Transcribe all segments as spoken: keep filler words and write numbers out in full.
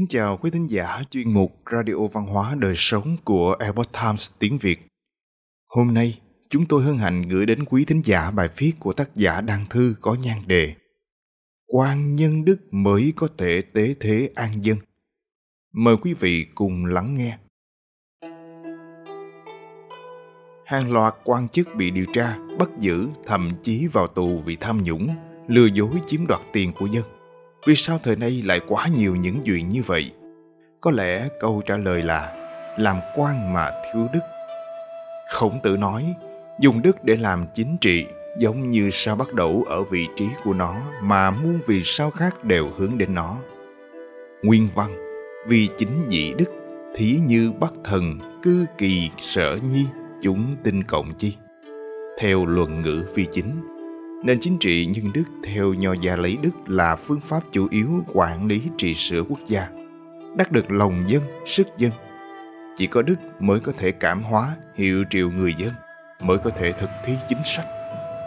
Kính chào quý thính giả chuyên mục Radio Văn hóa Đời Sống của Epoch Times Tiếng Việt. Hôm nay, chúng tôi hân hạnh gửi đến quý thính giả bài viết của tác giả Đăng Thư có nhan đề Quan nhân đức mới có thể tế thế an dân. Mời quý vị cùng lắng nghe. Hàng loạt quan chức bị điều tra, bắt giữ, thậm chí vào tù vì tham nhũng, lừa dối chiếm đoạt tiền của dân. Vì sao thời nay lại quá nhiều những chuyện như vậy? Có lẽ câu trả lời là làm quan mà thiếu đức. Khổng Tử nói, dùng đức để làm chính trị, giống như sao Bắc Đẩu ở vị trí của nó mà muôn vì sao khác đều hướng đến nó. Nguyên văn, vì chính dị đức, thí như Bắc thần, cư kỳ sở nhi, chúng tinh cộng chi. Theo luận ngữ vi chính, nền chính trị nhân đức theo Nho gia lấy đức là phương pháp chủ yếu quản lý trị sửa quốc gia, đắc được lòng dân, sức dân. Chỉ có đức mới có thể cảm hóa, hiệu triệu người dân, mới có thể thực thi chính sách.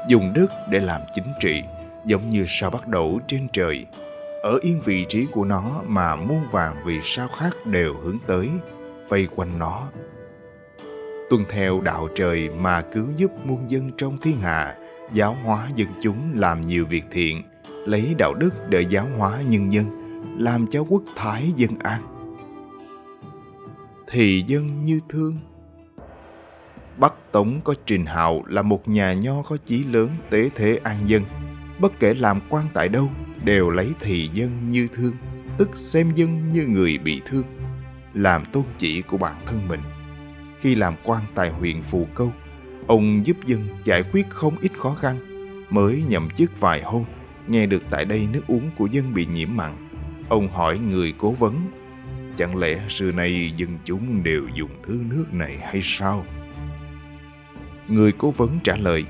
Dùng đức để làm chính trị, giống như sao Bắc Đẩu trên trời, ở yên vị trí của nó mà muôn vàn vì sao khác đều hướng tới, vây quanh nó. Tuân theo đạo trời mà cứu giúp muôn dân trong thiên hạ, giáo hóa dân chúng làm nhiều việc thiện, lấy đạo đức để giáo hóa nhân dân, làm cho quốc thái dân an. Thì dân như thương. Bắc Tống có Trình Hạo là một nhà nho có chí lớn tế thế an dân. Bất kể làm quan tại đâu, đều lấy thì dân như thương, tức xem dân như người bị thương, làm tôn chỉ của bản thân mình. Khi làm quan tại huyện Phù Câu, ông giúp dân giải quyết không ít khó khăn. Mới nhậm chức vài hôm, nghe được tại đây nước uống của dân bị nhiễm mặn. Ông hỏi người cố vấn, chẳng lẽ xưa nay dân chúng đều dùng thứ nước này hay sao? Người cố vấn trả lời,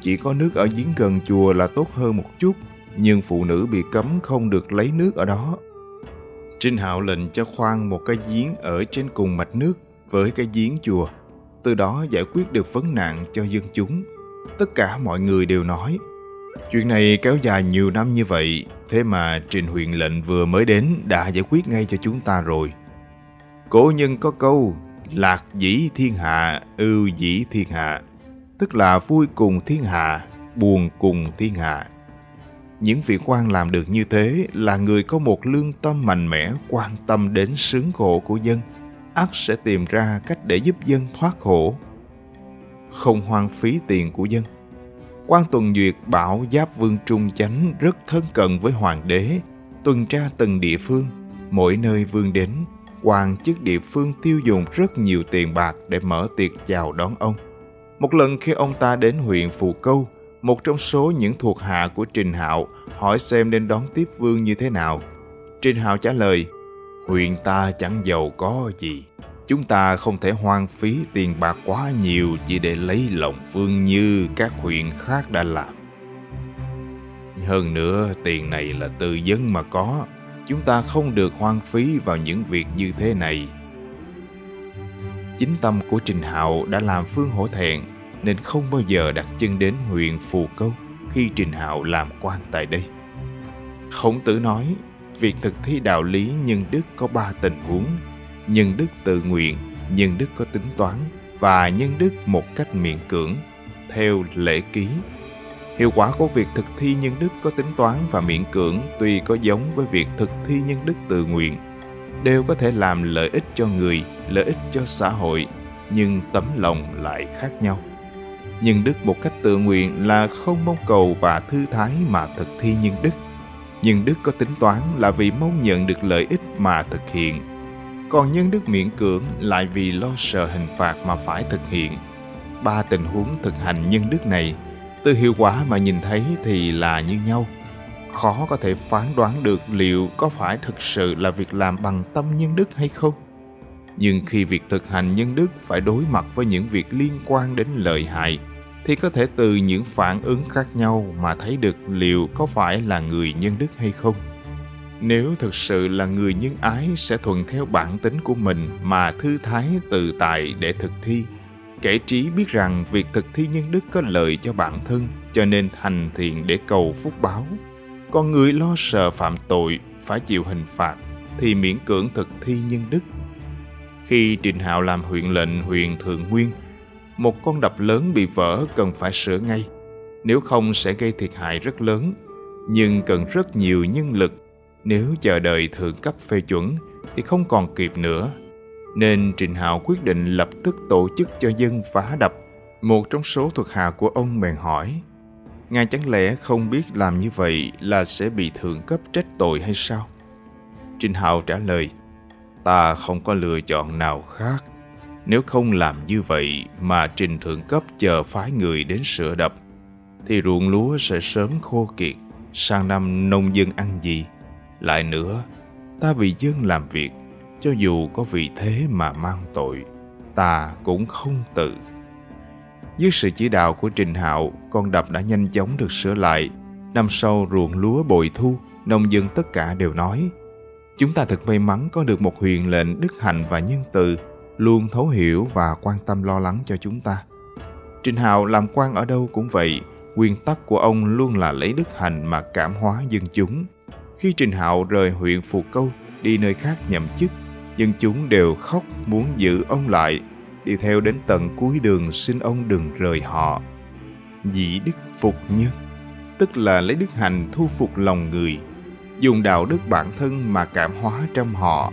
chỉ có nước ở giếng gần chùa là tốt hơn một chút, nhưng phụ nữ bị cấm không được lấy nước ở đó. Trình Hạo lệnh cho khoan một cái giếng ở trên cùng mạch nước với cái giếng chùa, từ đó giải quyết được vấn nạn cho dân chúng. Tất cả mọi người đều nói, chuyện này kéo dài nhiều năm như vậy, thế mà Trình huyện lệnh vừa mới đến đã giải quyết ngay cho chúng ta rồi. Cổ nhân có câu, lạc dĩ thiên hạ, ưu dĩ thiên hạ, tức là vui cùng thiên hạ, buồn cùng thiên hạ. Những vị quan làm được như thế là người có một lương tâm mạnh mẽ quan tâm đến sướng khổ của dân, ắt sẽ tìm ra cách để giúp dân thoát khổ, không hoang phí tiền của dân. Quan tuần duyệt bảo giáp Vương Trung Chánh rất thân cận với hoàng đế, tuần tra từng địa phương. Mỗi nơi vương đến, quan chức địa phương tiêu dùng rất nhiều tiền bạc để mở tiệc chào đón ông. Một lần khi ông ta đến huyện Phù Câu, một trong số những thuộc hạ của Trình Hạo hỏi xem nên đón tiếp vương như thế nào. Trình Hạo trả lời, huyện ta chẳng giàu có gì, chúng ta không thể hoang phí tiền bạc quá nhiều chỉ để lấy lòng vương như các huyện khác đã làm. Hơn nữa, tiền này là từ dân mà có, chúng ta không được hoang phí vào những việc như thế này. Chính tâm của Trình Hạo đã làm Phương hổ thẹn, nên không bao giờ đặt chân đến huyện Phù Câu khi Trình Hạo làm quan tại đây. Khổng Tử nói, việc thực thi đạo lý nhân đức có ba tình huống: nhân đức tự nguyện, nhân đức có tính toán và nhân đức một cách miễn cưỡng, theo lễ ký. Hiệu quả của việc thực thi nhân đức có tính toán và miễn cưỡng tuy có giống với việc thực thi nhân đức tự nguyện, đều có thể làm lợi ích cho người, lợi ích cho xã hội, nhưng tấm lòng lại khác nhau. Nhân đức một cách tự nguyện là không mong cầu và thư thái mà thực thi nhân đức. Nhân đức có tính toán là vì mong nhận được lợi ích mà thực hiện. Còn nhân đức miễn cưỡng lại vì lo sợ hình phạt mà phải thực hiện. Ba tình huống thực hành nhân đức này, từ hiệu quả mà nhìn thấy thì là như nhau. Khó có thể phán đoán được liệu có phải thực sự là việc làm bằng tâm nhân đức hay không. Nhưng khi việc thực hành nhân đức phải đối mặt với những việc liên quan đến lợi hại, thì có thể từ những phản ứng khác nhau mà thấy được liệu có phải là người nhân đức hay không. Nếu thực sự là người nhân ái sẽ thuận theo bản tính của mình mà thư thái tự tại để thực thi. Kẻ trí biết rằng việc thực thi nhân đức có lợi cho bản thân, cho nên hành thiện để cầu phúc báo. Còn người lo sợ phạm tội, phải chịu hình phạt, thì miễn cưỡng thực thi nhân đức. Khi Trình Hạo làm huyện lệnh huyện Thượng Nguyên, một con đập lớn bị vỡ cần phải sửa ngay, nếu không sẽ gây thiệt hại rất lớn, nhưng cần rất nhiều nhân lực. Nếu chờ đợi thượng cấp phê chuẩn thì không còn kịp nữa. Nên Trình Hạo quyết định lập tức tổ chức cho dân phá đập. Một trong số thuộc hạ của ông bèn hỏi: "Ngài chẳng lẽ không biết làm như vậy là sẽ bị thượng cấp trách tội hay sao?" Trình Hạo trả lời: "Ta không có lựa chọn nào khác. Nếu không làm như vậy mà Trình thượng cấp chờ phái người đến sửa đập, thì ruộng lúa sẽ sớm khô kiệt, sang năm nông dân ăn gì? Lại nữa, ta vì dân làm việc, cho dù có vì thế mà mang tội, ta cũng không tự." Dưới sự chỉ đạo của Trình Hạo, con đập đã nhanh chóng được sửa lại. Năm sau ruộng lúa bội thu, nông dân tất cả đều nói: "Chúng ta thật may mắn có được một huyện lệnh đức hạnh và nhân từ, luôn thấu hiểu và quan tâm lo lắng cho chúng ta." Trình Hạo làm quan ở đâu cũng vậy, nguyên tắc của ông luôn là lấy đức hạnh mà cảm hóa dân chúng. Khi Trình Hạo rời huyện Phù Câu đi nơi khác nhậm chức, dân chúng đều khóc muốn giữ ông lại, đi theo đến tận cuối đường xin ông đừng rời họ. Dĩ đức phục nhân, tức là lấy đức hạnh thu phục lòng người, dùng đạo đức bản thân mà cảm hóa trong họ,